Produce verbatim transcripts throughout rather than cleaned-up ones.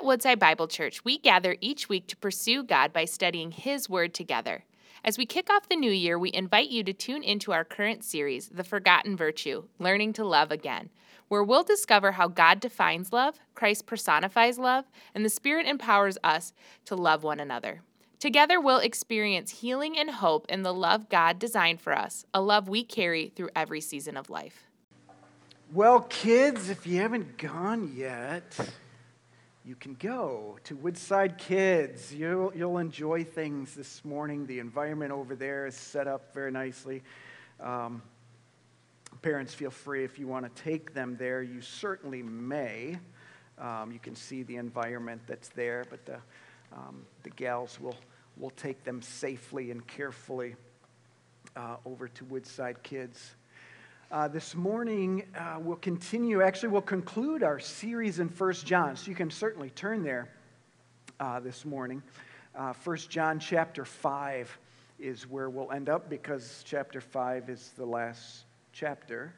At Woodside Bible Church, we gather each week to pursue God by studying His Word together. As we kick off the new year, we invite you to tune into our current series, The Forgotten Virtue, Learning to Love Again, where we'll discover how God defines love, Christ personifies love, and the Spirit empowers us to love one another. Together, we'll experience healing and hope in the love God designed for us, a love we carry through every season of life. Well, kids, if you haven't gone yet, you can go to Woodside Kids. You'll, you'll enjoy things this morning. The environment over there is set up very nicely. Um, parents, feel free. If you want to take them there, you certainly may. Um, you can see the environment that's there, but the um, the gals will, will take them safely and carefully uh, over to Woodside Kids. Uh, this morning, uh, we'll continue, actually we'll conclude our series in First John, so you can certainly turn there uh, this morning. Uh, First John chapter five is where we'll end up, because chapter five is the last chapter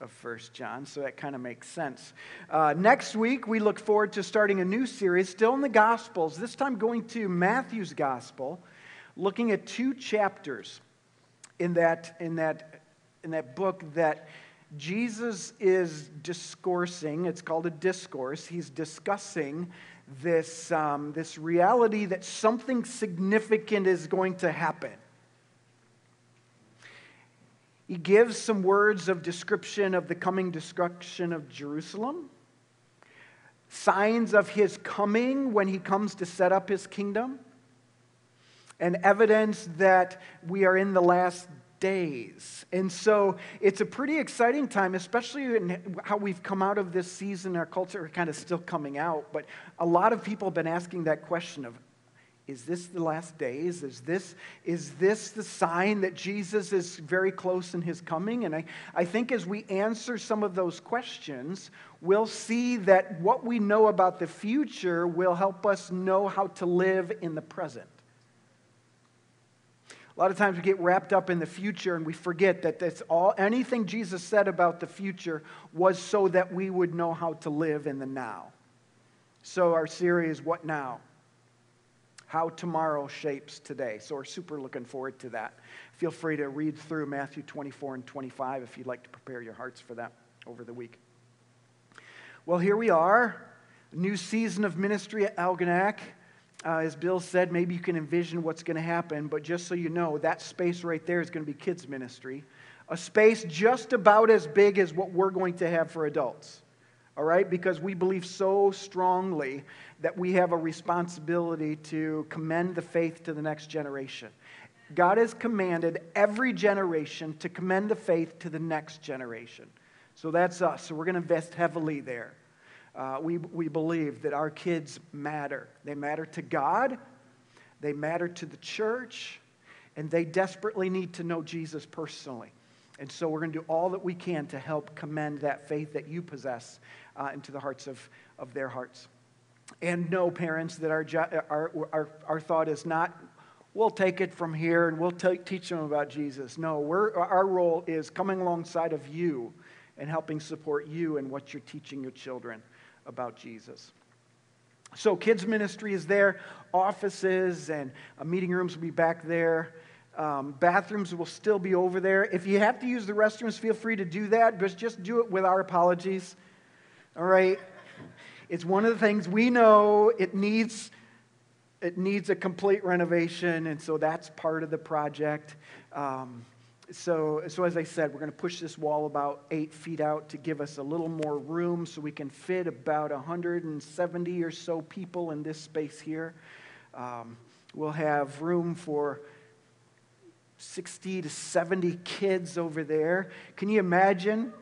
of First John, so that kind of makes sense. Uh, next week, we look forward to starting a new series, still in the Gospels, this time going to Matthew's Gospel, looking at two chapters in that in that. in that book that Jesus is discoursing. It's called a discourse. He's discussing this, um, this reality that something significant is going to happen. He gives some words of description of the coming destruction of Jerusalem, signs of his coming when he comes to set up his kingdom, and evidence that we are in the last days. And so it's a pretty exciting time, especially in how we've come out of this season. Our culture are kind of still coming out, but a lot of people have been asking that question of, is this the last days? Is this is this the sign that Jesus is very close in his coming? And I, I think as we answer some of those questions, we'll see that what we know about the future will help us know how to live in the present. A lot of times we get wrapped up in the future and we forget that that's all. Anything Jesus said about the future was so that we would know how to live in the now. So our series, What Now? How Tomorrow Shapes Today. So we're super looking forward to that. Feel free to read through Matthew twenty-four and twenty-five if you'd like to prepare your hearts for that over the week. Well, here we are, new season of ministry at Algonac. Uh, as Bill said, maybe you can envision what's going to happen, but just so you know, that space right there is going to be kids' ministry, a space just about as big as what we're going to have for adults, all right? Because we believe so strongly that we have a responsibility to commend the faith to the next generation. God has commanded every generation to commend the faith to the next generation. So that's us. So we're going to invest heavily there. Uh, we, we believe that our kids matter. They matter to God, they matter to the church, and they desperately need to know Jesus personally. And so we're going to do all that we can to help commend that faith that you possess uh, into the hearts of, of their hearts. And know, parents, that our, jo- our, our, our thought is not, we'll take it from here and we'll t- teach them about Jesus. No, we're, our role is coming alongside of you and helping support you in what you're teaching your children about Jesus. So kids ministry is there, offices and uh, meeting rooms will be back there. Um, bathrooms will still be over there. If you have to use the restrooms, feel free to do that, but just do it with our apologies. All right? It's one of the things we know it needs it needs a complete renovation, and so that's part of the project. Um, So, so as I said, we're going to push this wall about eight feet out to give us a little more room so we can fit about one hundred seventy or so people in this space here. Um, we'll have room for sixty to seventy kids over there. Can you imagine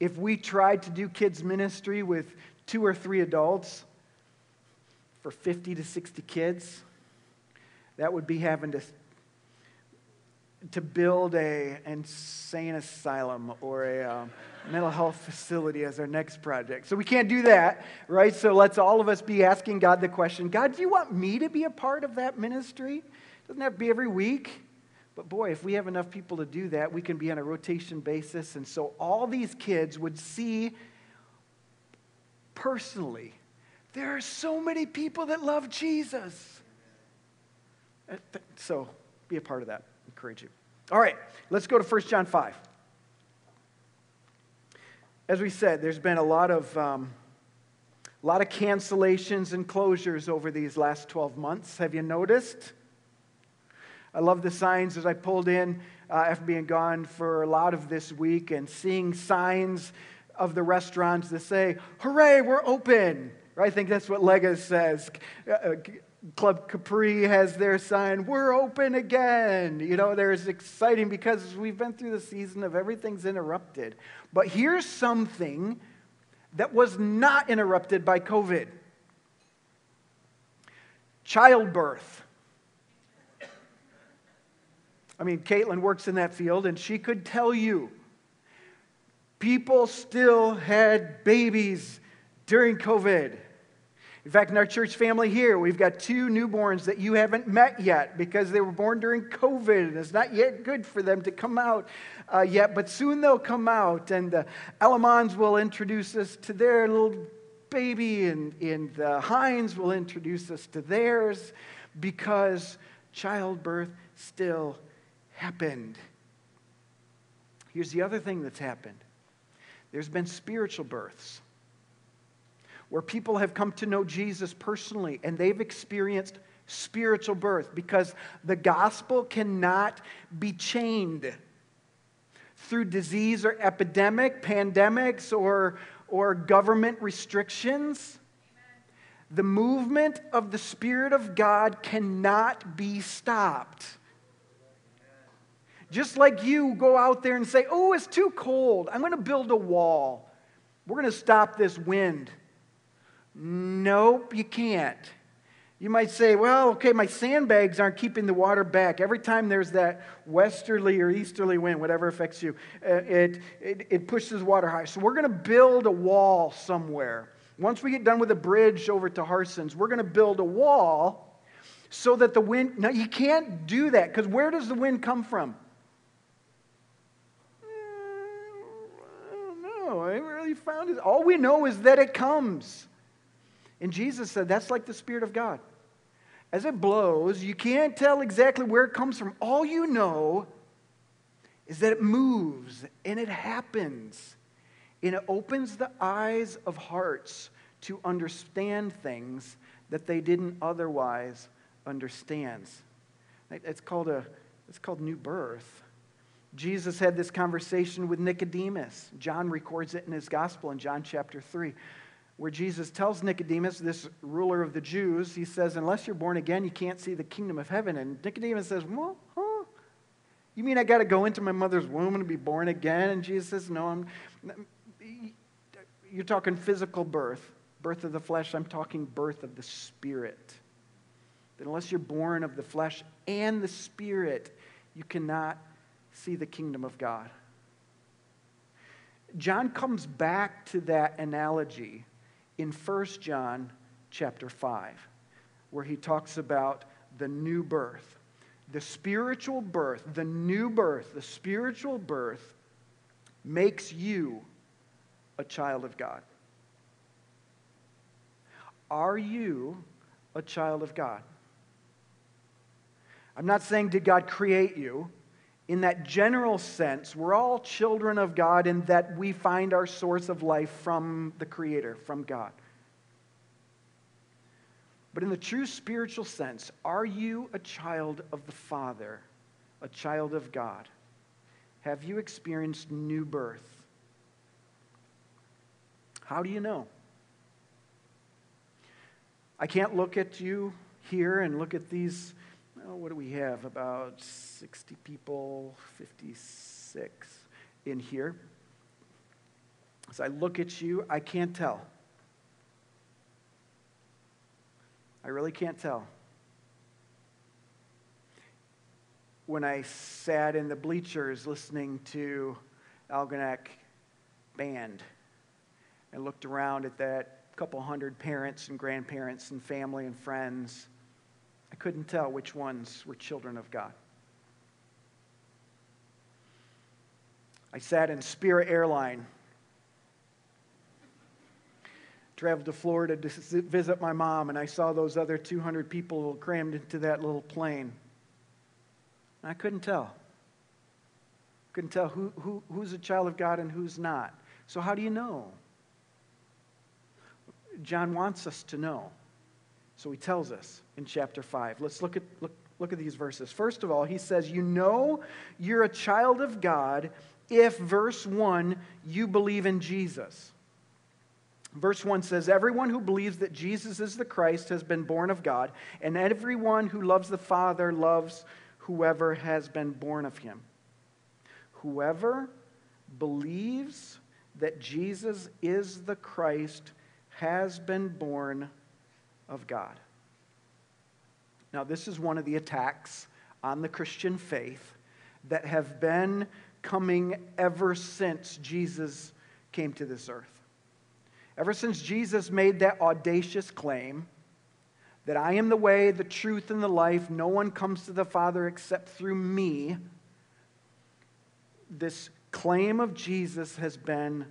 if we tried to do kids ministry with two or three adults for fifty to sixty kids? That would be having to... to build a insane asylum or a um, mental health facility as our next project. So we can't do that, right? So let's all of us be asking God the question, God, do you want me to be a part of that ministry? Doesn't that be every week? But boy, if we have enough people to do that, we can be on a rotation basis. And so all these kids would see personally There are so many people that love Jesus. So be a part of that. I encourage you. All right, let's go to First John five. As we said, there's been a lot of um, a lot of cancellations and closures over these last twelve months. Have you noticed? I love the signs as I pulled in uh, after being gone for a lot of this week and seeing signs of the restaurants that say, hooray, we're open. Or I think that's what Lega's says. Uh, Club Capri has their sign, we're open again. You know, there's exciting because we've been through the season of everything's interrupted. But here's something that was not interrupted by COVID. Childbirth. I mean, Caitlin works in that field, and she could tell you people still had babies during COVID. In fact, in our church family here, we've got two newborns that you haven't met yet because they were born during COVID, and it's not yet good for them to come out uh, yet, but soon they'll come out, and the Alamans will introduce us to their little baby, and, and the Hines will introduce us to theirs because childbirth still happened. Here's the other thing that's happened. There's been spiritual births where people have come to know Jesus personally and they've experienced spiritual birth because the gospel cannot be chained through disease or epidemic, pandemics, or, or government restrictions. Amen. The movement of the Spirit of God cannot be stopped. Just like you go out there and say, oh, it's too cold. I'm going to build a wall. We're going to stop this wind. Nope, you can't. You might say, well, okay, my sandbags aren't keeping the water back. Every time there's that westerly or easterly wind, whatever affects you, it, it, it pushes water high. So we're going to build a wall somewhere. Once we get done with the bridge over to Harson's, we're going to build a wall so that the wind... No, you can't do that because where does the wind come from? I don't know. I really found it. All we know is that it comes. And Jesus said, that's like the Spirit of God. As it blows, you can't tell exactly where it comes from. All you know is that it moves and it happens. And it opens the eyes of hearts to understand things that they didn't otherwise understand. It's called, a, it's called new birth. Jesus had this conversation with Nicodemus. John records it in his gospel in John chapter three. Where Jesus tells Nicodemus, this ruler of the Jews, he says, unless you're born again, you can't see the kingdom of heaven. And Nicodemus says, well, huh? You mean I got to go into my mother's womb and be born again? And Jesus says, no, I'm, you're talking physical birth, birth of the flesh. I'm talking birth of the Spirit. That unless you're born of the flesh and the Spirit, you cannot see the kingdom of God. John comes back to that analogy in First John chapter five, where he talks about the new birth, the spiritual birth, the new birth, the spiritual birth makes you a child of God. Are you a child of God? I'm not saying did God create you. In that general sense, we're all children of God in that we find our source of life from the Creator, from God. But in the true spiritual sense, are you a child of the Father, a child of God? Have you experienced new birth? How do you know? I can't look at you here and look at these... Oh, what do we have? About sixty people, fifty-six in here. As I look at you, I can't tell. I really can't tell. When I sat in the bleachers listening to Algonac band and looked around at that couple hundred parents and grandparents and family and friends, I couldn't tell which ones were children of God. I sat in Spirit airline traveled to Florida to visit my mom, and I saw those other two hundred people crammed into that little plane. And I couldn't tell. Couldn't tell who, who, who's a child of God and who's not. So how do you know? John wants us to know. So he tells us in chapter five. Let's look at, look, look at these verses. First of all, he says, you know you're a child of God if, verse one, you believe in Jesus. Verse one says, everyone who believes that Jesus is the Christ has been born of God, and everyone who loves the Father loves whoever has been born of him. Whoever believes that Jesus is the Christ has been born of God. Now, this is one of the attacks on the Christian faith that have been coming ever since Jesus came to this earth. Ever since Jesus made that audacious claim that I am the way, the truth, and the life, no one comes to the Father except through me, this claim of Jesus has been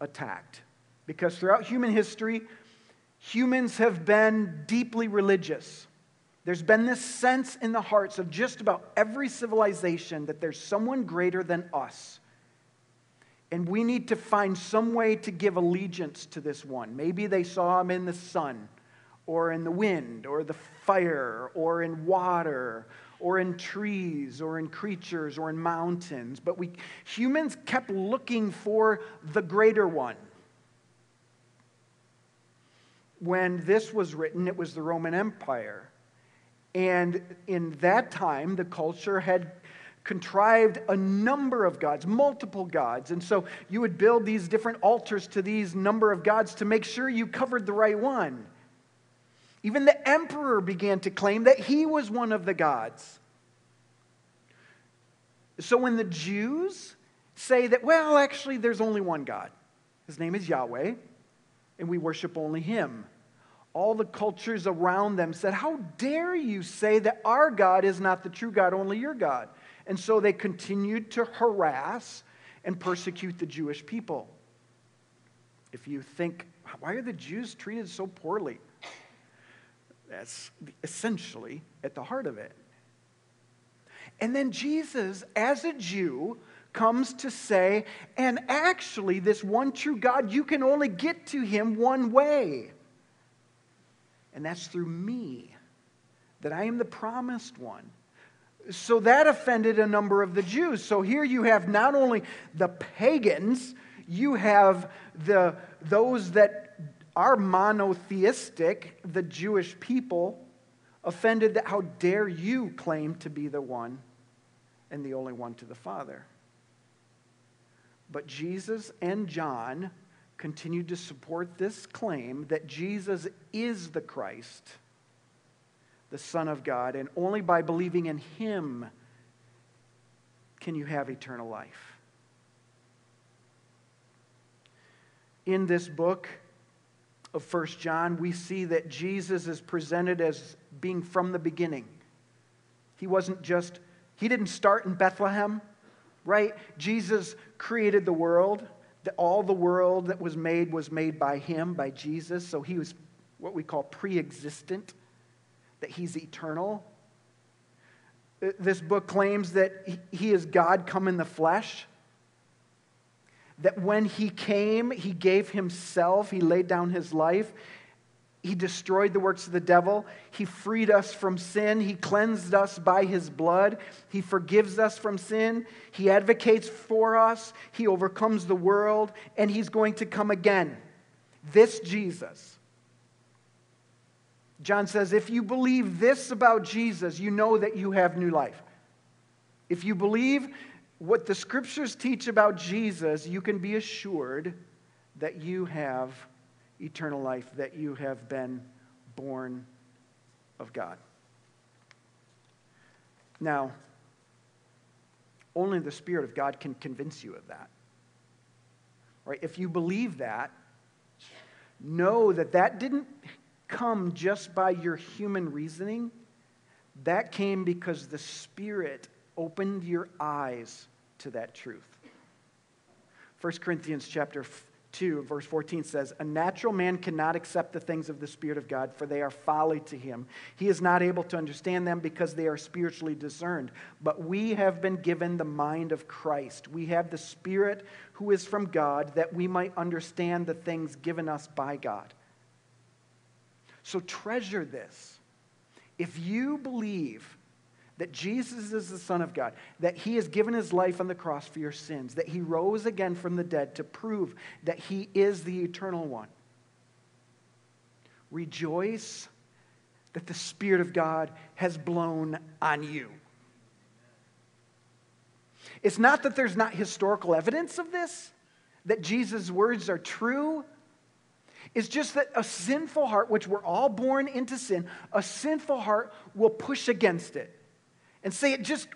attacked. Because throughout human history, humans have been deeply religious. There's been this sense in the hearts of just about every civilization that there's someone greater than us. And we need to find some way to give allegiance to this one. Maybe they saw him in the sun, or in the wind, or the fire, or in water, or in trees, or in creatures, or in mountains. But we humans kept looking for the greater one. When this was written, it was the Roman Empire. And in that time, the culture had contrived a number of gods, multiple gods. And so you would build these different altars to these number of gods to make sure you covered the right one. Even the emperor began to claim that he was one of the gods. So when the Jews say that, well, actually, there's only one God. His name is Yahweh, and we worship only him. All the cultures around them said, how dare you say that our God is not the true God, only your God? And so they continued to harass and persecute the Jewish people. If you think, why are the Jews treated so poorly? That's essentially at the heart of it. And then Jesus, as a Jew, comes to say, and actually this one true God, you can only get to him one way. And that's through me, that I am the promised one. So that offended a number of the Jews. So here you have not only the pagans, you have the those that are monotheistic, the Jewish people, offended that how dare you claim to be the one and the only one to the Father. But Jesus and John continued to support this claim that Jesus is the Christ, the Son of God, and only by believing in him can you have eternal life. In this book of First John, we see that Jesus is presented as being from the beginning. He wasn't just, he didn't start in Bethlehem, right? Jesus created the world. All the world that was made was made by him, by Jesus. So he was what we call pre-existent, that he's eternal. This book claims that he is God come in the flesh, that when he came, he gave himself, he laid down his life, he destroyed the works of the devil, he freed us from sin, he cleansed us by his blood, he forgives us from sin, he advocates for us, he overcomes the world, and he's going to come again. This Jesus. John says, if you believe this about Jesus, you know that you have new life. If you believe what the scriptures teach about Jesus, you can be assured that you have eternal life, that you have been born of God. Now, only the Spirit of God can convince you of that. Right? If you believe that, know that that didn't come just by your human reasoning. That came because the Spirit opened your eyes to that truth. First Corinthians chapter two, verse fourteen says, a natural man cannot accept the things of the Spirit of God, for they are folly to him. He is not able to understand them because they are spiritually discerned. But we have been given the mind of Christ. We have the Spirit who is from God, that we might understand the things given us by God. So treasure this. If you believe that Jesus is the Son of God, that He has given His life on the cross for your sins, that He rose again from the dead to prove that He is the Eternal One, rejoice that the Spirit of God has blown on you. It's not that there's not historical evidence of this, that Jesus' words are true. It's just that a sinful heart, which we're all born into sin, a sinful heart will push against it and say it just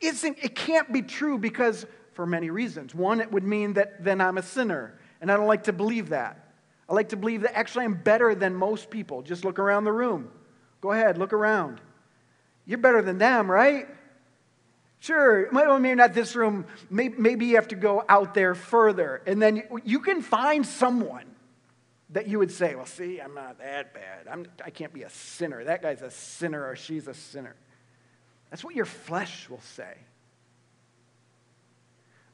isn't, it can't be true, because for many reasons. One, it would mean that then I'm a sinner, and I don't like to believe that. I like to believe that actually I'm better than most people. Just look around the room. Go ahead, look around. You're better than them, right? Sure, maybe not this room. Maybe you have to go out there further, and then you can find someone that you would say, well, see, I'm not that bad. I'm, I can't be a sinner. That guy's a sinner, or she's a sinner. That's what your flesh will say.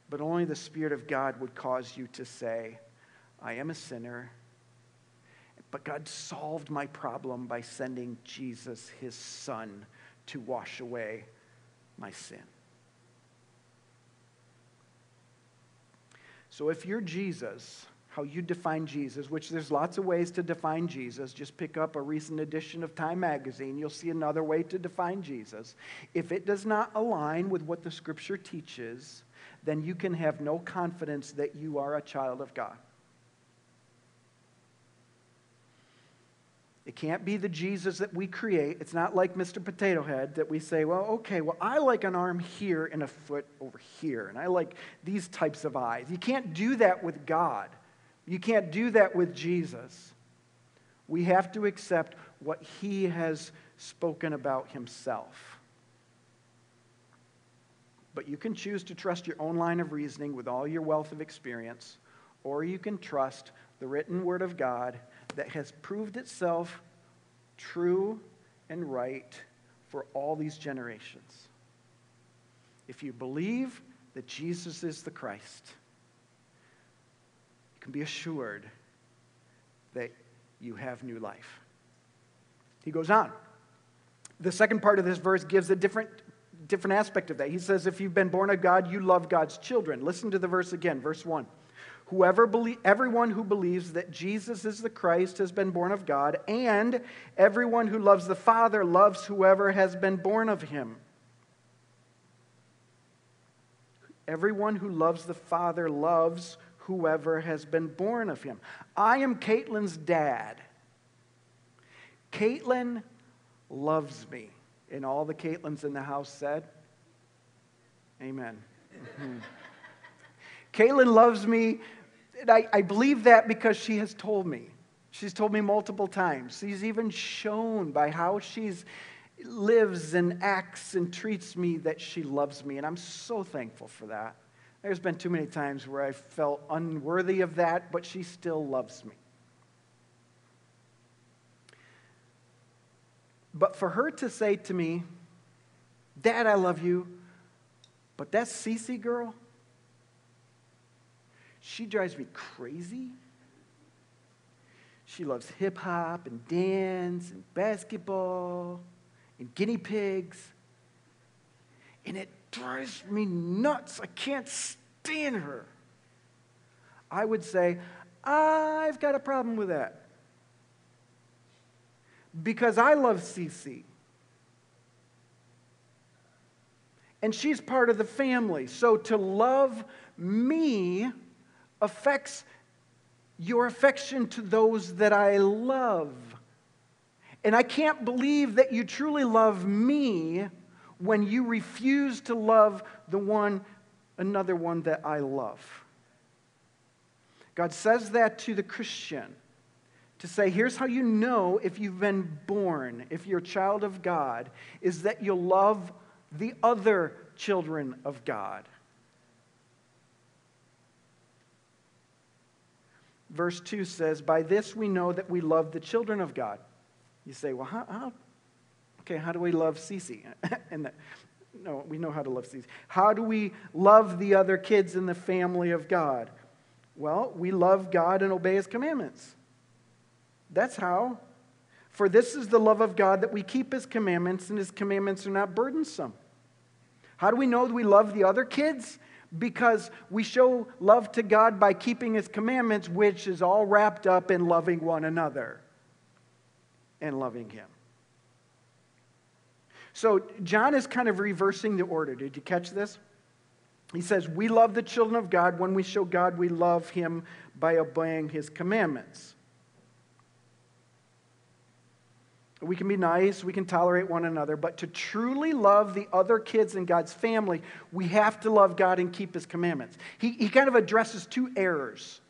But only the Spirit of God would cause you to say, I am a sinner, but God solved my problem by sending Jesus, His Son, to wash away my sin. So if you're Jesus, how you define Jesus, which there's lots of ways to define Jesus. Just pick up a recent edition of Time Magazine. You'll see another way to define Jesus. If it does not align with what the Scripture teaches, then you can have no confidence that you are a child of God. It can't be the Jesus that we create. It's not like Mister Potato Head that we say, well, okay, well, I like an arm here and a foot over here, and I like these types of eyes. You can't do that with God. You can't do that with Jesus. We have to accept what He has spoken about Himself. But you can choose to trust your own line of reasoning with all your wealth of experience, or you can trust the written Word of God that has proved itself true and right for all these generations. If you believe that Jesus is the Christ, can be assured that you have new life. He goes on. The second part of this verse gives a different, different aspect of that. He says, if you've been born of God, you love God's children. Listen to the verse again, verse one. Whoever belie- everyone who believes that Jesus is the Christ has been born of God, and everyone who loves the Father loves whoever has been born of Him. Everyone who loves the Father loves whoever has been born of Him. I am Caitlin's dad. Caitlin loves me. And all the Caitlins in the house said, amen. Caitlin loves me. And I, I believe that because she has told me. She's told me multiple times. She's even shown by how she lives and acts and treats me that she loves me. And I'm so thankful for that. There's been too many times where I felt unworthy of that, but she still loves me. But for her to say to me, Dad, I love you, but that Cece girl, she drives me crazy. She loves hip-hop and dance and basketball and guinea pigs, and it drives me nuts. I can't stand her. I would say, I've got a problem with that. Because I love Cece. And she's part of the family. So to love me affects your affection to those that I love. And I can't believe that you truly love me when you refuse to love the one, another one that I love. God says that to the Christian, to say, here's how you know if you've been born, if you're a child of God, is that you'll love the other children of God. verse two says, by this we know that we love the children of God. You say, well, how, how okay, how do we love Cece? And the, no, we know how to love Cece. How do we love the other kids in the family of God? Well, we love God and obey His commandments. That's how. For this is the love of God, that we keep His commandments, and His commandments are not burdensome. How do we know that we love the other kids? Because we show love to God by keeping His commandments, which is all wrapped up in loving one another and loving Him. So John is kind of reversing the order. Did you catch this? He says, we love the children of God when we show God we love Him by obeying His commandments. We can be nice, we can tolerate one another, but to truly love the other kids in God's family, we have to love God and keep His commandments. He, he kind of addresses two errors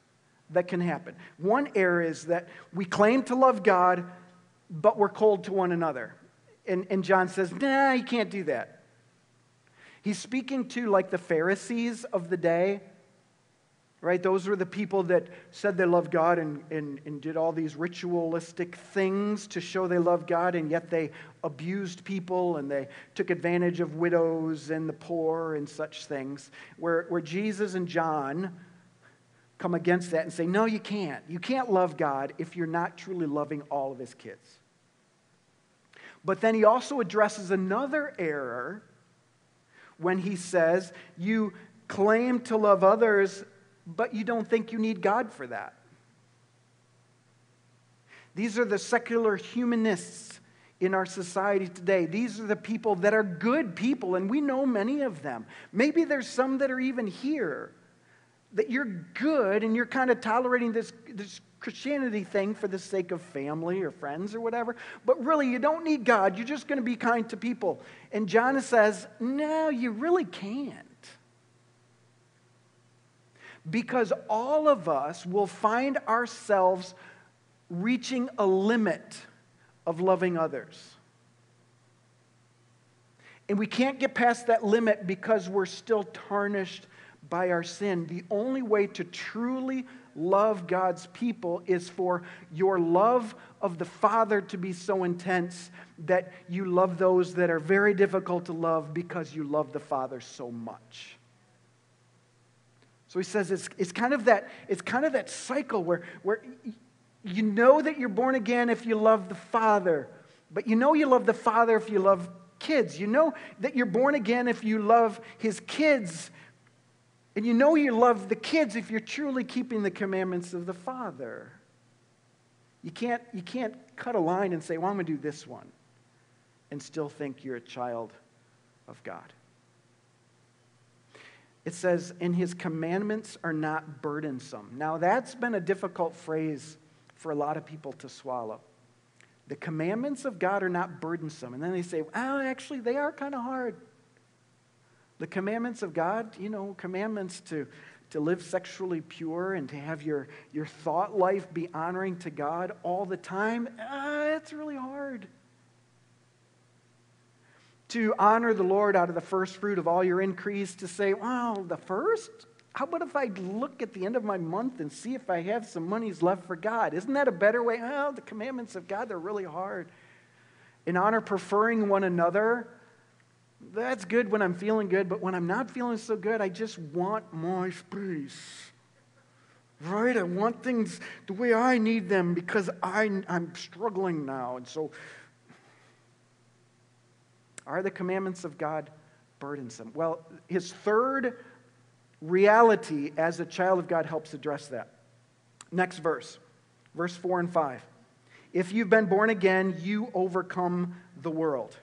that can happen. One error is that we claim to love God, but we're cold to one another. And, and John says, nah, you can't do that. He's speaking to like the Pharisees of the day, right? Those were the people that said they loved God and, and, and did all these ritualistic things to show they loved God, and yet they abused people and they took advantage of widows and the poor and such things, where, where Jesus and John come against that and say, no, you can't. You can't love God if you're not truly loving all of His kids. But then he also addresses another error when he says, you claim to love others, but you don't think you need God for that. These are the secular humanists in our society today. These are the people that are good people, and we know many of them. Maybe there's some that are even here, that you're good and you're kind of tolerating this, this Christianity thing for the sake of family or friends or whatever, but really you don't need God. You're just going to be kind to people. And John says, no, you really can't. Because all of us will find ourselves reaching a limit of loving others. And we can't get past that limit because we're still tarnished by our sin. The only way to truly love God's people is for your love of the Father to be so intense that you love those that are very difficult to love because you love the Father so much. So he says it's, it's, kind of that, it's kind of that cycle where, where you know that you're born again if you love the Father, but you know you love the Father if you love kids. You know that you're born again if you love His kids, and you know you love the kids if you're truly keeping the commandments of the Father. You can't, you can't cut a line and say, well, I'm going to do this one, and still think you're a child of God. It says, and His commandments are not burdensome. Now, that's been a difficult phrase for a lot of people to swallow. The commandments of God are not burdensome. And then they say, oh, actually, they are kind of hard. The commandments of God, you know, commandments to, to live sexually pure and to have your, your thought life be honoring to God all the time, ah, it's really hard. To honor the Lord out of the first fruit of all your increase, to say, well, the first? How about if I look at the end of my month and see if I have some monies left for God? Isn't that a better way? Well, the commandments of God, they're really hard. In honor, preferring one another, that's good when I'm feeling good, but when I'm not feeling so good, I just want my space. Right? I want things the way I need them because I, I'm struggling now, and so... Are the commandments of God burdensome? Well, his third reality as a child of God helps address that. Next verse, verse four and five. If you've been born again, you overcome the world.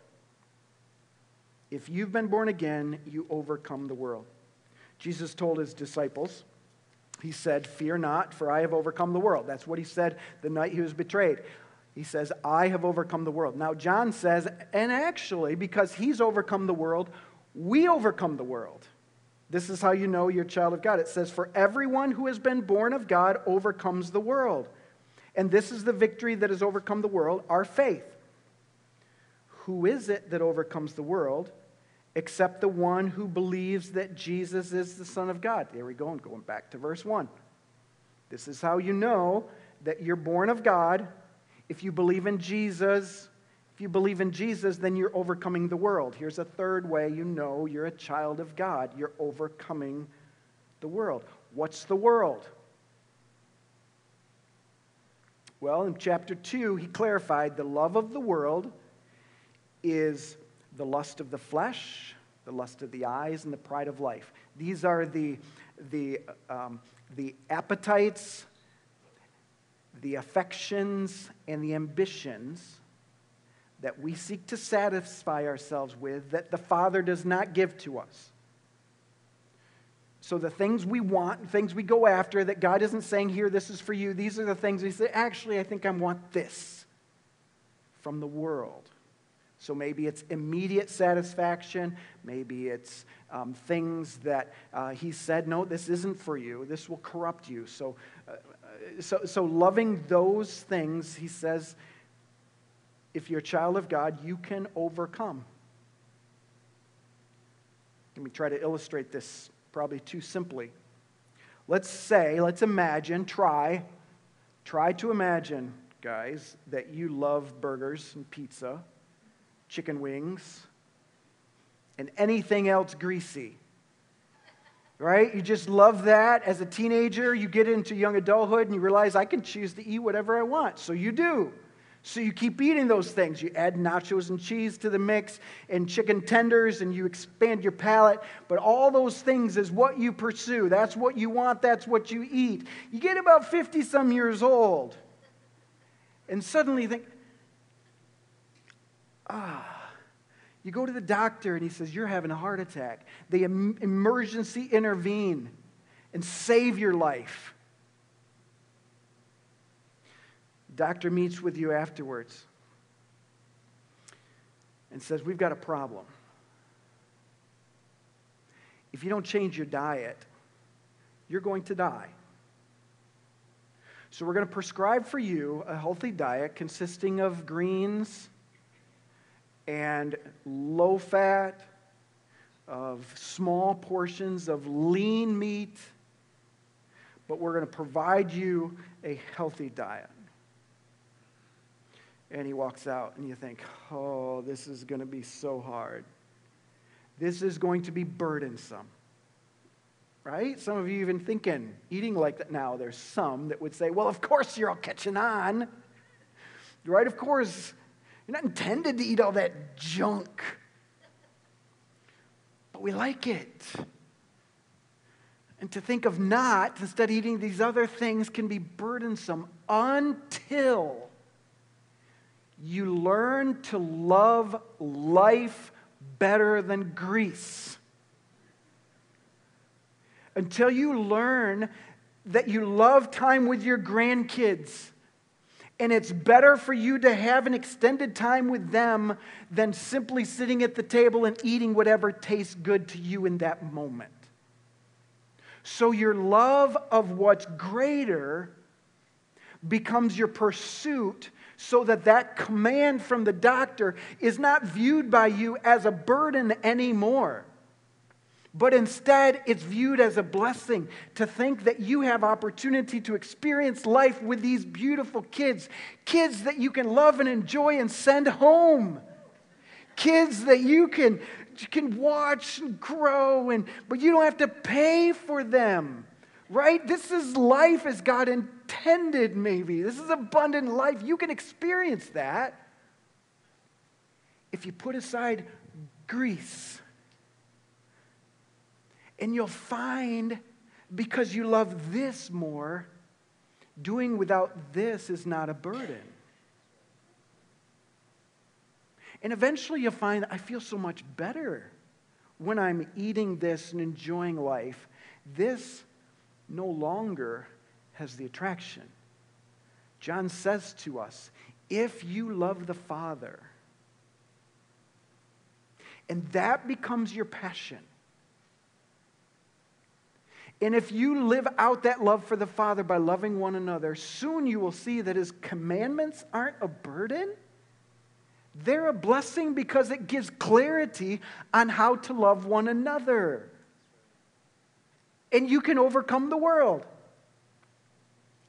If you've been born again, you overcome the world. Jesus told his disciples, he said, fear not, for I have overcome the world. That's what he said the night he was betrayed. He says, I have overcome the world. Now, John says, and actually, because he's overcome the world, we overcome the world. This is how you know you're a child of God. It says, for everyone who has been born of God overcomes the world. And this is the victory that has overcome the world, our faith. Who is it that overcomes the world except the one who believes that Jesus is the Son of God? There we go. I'm going back to verse one. This is how you know that you're born of God. If you believe in Jesus, if you believe in Jesus, then you're overcoming the world. Here's a third way you know you're a child of God. You're overcoming the world. What's the world? Well, in chapter two, he clarified the love of the world is the lust of the flesh, the lust of the eyes, and the pride of life. These are the, the, um, the appetites, the affections, and the ambitions that we seek to satisfy ourselves with that the Father does not give to us. So the things we want, things we go after, that God isn't saying, here, this is for you. These are the things we say, actually, I think I want this from the world. So maybe it's immediate satisfaction. Maybe it's um, things that uh, he said, no, this isn't for you. This will corrupt you. So, uh, so, so loving those things, he says, if you're a child of God, you can overcome. Let me try to illustrate this. Probably too simply. Let's say, let's imagine, try, try to imagine, guys, that you love burgers and pizza, chicken wings, and anything else greasy, right? You just love that. As a teenager, you get into young adulthood and you realize I can choose to eat whatever I want. So you do. So you keep eating those things. You add nachos and cheese to the mix and chicken tenders and you expand your palate. But all those things is what you pursue. That's what you want. That's what you eat. You get about fifty-some years old and suddenly you think, ah, you go to the doctor and he says, you're having a heart attack. They em- emergency intervene and save your life. Doctor meets with you afterwards and says, we've got a problem. If you don't change your diet, you're going to die. So we're going to prescribe for you a healthy diet consisting of greens and low fat, of small portions of lean meat, but we're going to provide you a healthy diet. And he walks out, and you think, oh, this is going to be so hard. This is going to be burdensome, right? Some of you even thinking, eating like that now, there's some that would say, well, of course you're all catching on, right? Of course, you're not intended to eat all that junk, but we like it. And to think of not, instead of eating these other things, can be burdensome until you learn to love life better than grease. Until you learn that you love time with your grandkids, and it's better for you to have an extended time with them than simply sitting at the table and eating whatever tastes good to you in that moment. So your love of what's greater becomes your pursuit, so that that command from the doctor is not viewed by you as a burden anymore. But instead, it's viewed as a blessing to think that you have opportunity to experience life with these beautiful kids. Kids that you can love and enjoy and send home. Kids that you can, you can watch and grow, and but you don't have to pay for them. Right? This is life as God intended, maybe. This is abundant life. You can experience that if you put aside grease. And you'll find, because you love this more, doing without this is not a burden. And eventually you'll find, I feel so much better when I'm eating this and enjoying life. This no longer has the attraction. John says to us, if you love the Father, and that becomes your passion, and if you live out that love for the Father by loving one another, soon you will see that his commandments aren't a burden. They're a blessing because it gives clarity on how to love one another. And you can overcome the world.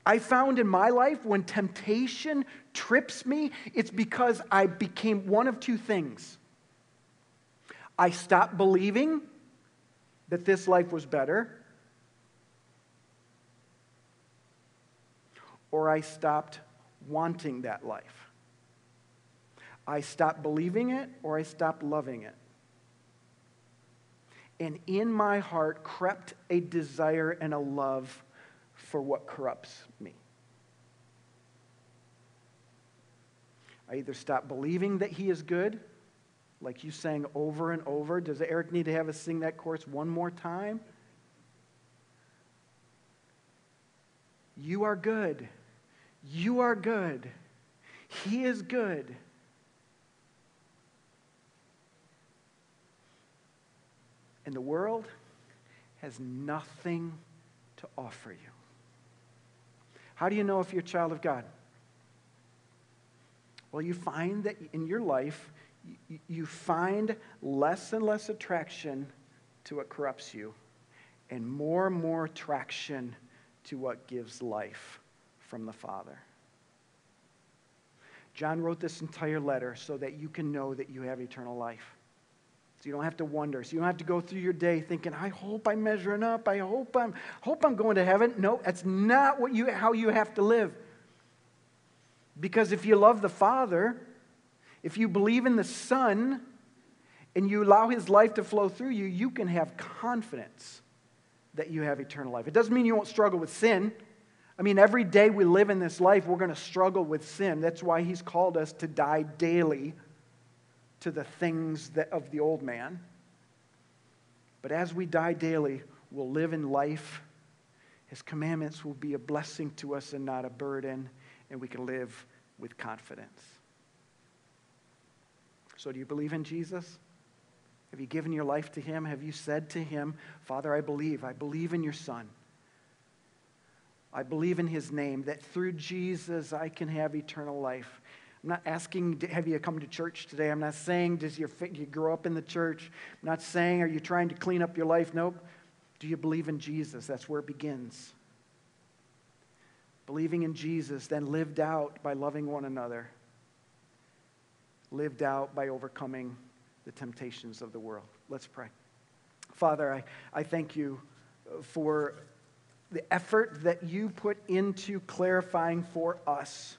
I found in my life when temptation trips me, it's because I became one of two things. I stopped believing that this life was better, or I stopped wanting that life. I stopped believing it, or I stopped loving it. And in my heart crept a desire and a love for what corrupts me. I either stop believing that he is good, like you sang over and over. Does Eric need to have us sing that chorus one more time? You are good. You are good. He is good. And the world has nothing to offer you. How do you know if you're a child of God? Well, you find that in your life, you find less and less attraction to what corrupts you and more and more attraction to what gives life from the Father. John wrote this entire letter so that you can know that you have eternal life. So you don't have to wonder. So you don't have to go through your day thinking, I hope I'm measuring up. I hope I'm, hope I'm going to heaven. No, that's not what you, how you have to live. Because if you love the Father, if you believe in the Son, and you allow His life to flow through you, you can have confidence that you have eternal life. It doesn't mean you won't struggle with sin. I mean, every day we live in this life, we're going to struggle with sin. That's why He's called us to die daily to the things that of the old man. But as we die daily, we'll live in life. His commandments will be a blessing to us and not a burden, and we can live with confidence. So do you believe in Jesus? Have you given your life to Him? Have you said to Him, Father, I believe. I believe in your Son. I believe in His name, that through Jesus I can have eternal life. I'm not asking, have you come to church today? I'm not saying, does your you grow up in the church? I'm not saying, are you trying to clean up your life? Nope. Do you believe in Jesus? That's where it begins. Believing in Jesus, then lived out by loving one another. Lived out by overcoming the temptations of the world. Let's pray. Father, I, I thank you for the effort that you put into clarifying for us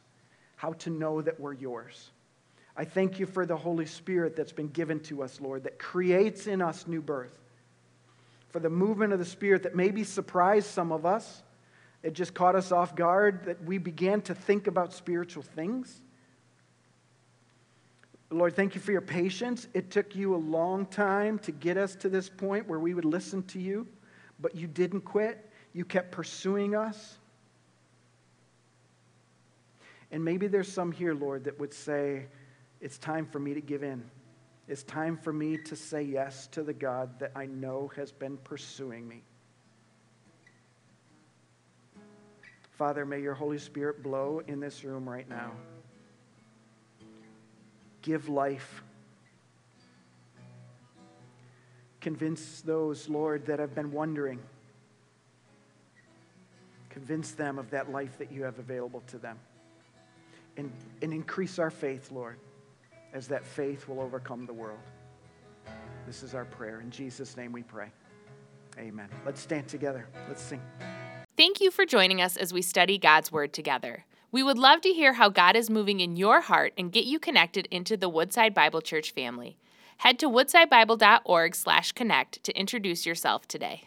how to know that we're yours. I thank you for the Holy Spirit that's been given to us, Lord, that creates in us new birth. For the movement of the Spirit that maybe surprised some of us. It just caught us off guard, that we began to think about spiritual things. Lord, thank you for your patience. It took you a long time to get us to this point where we would listen to you, but you didn't quit. You kept pursuing us. And maybe there's some here, Lord, that would say, it's time for me to give in. It's time for me to say yes to the God that I know has been pursuing me. Father, may your Holy Spirit blow in this room right now. Give life. Convince those, Lord, that have been wondering. Convince them of that life that you have available to them. And, and increase our faith, Lord, as that faith will overcome the world. This is our prayer. In Jesus' name we pray. Amen. Let's stand together. Let's sing. Thank you for joining us as we study God's Word together. We would love to hear how God is moving in your heart and get you connected into the Woodside Bible Church family. Head to woodside bible dot org slash connect to introduce yourself today.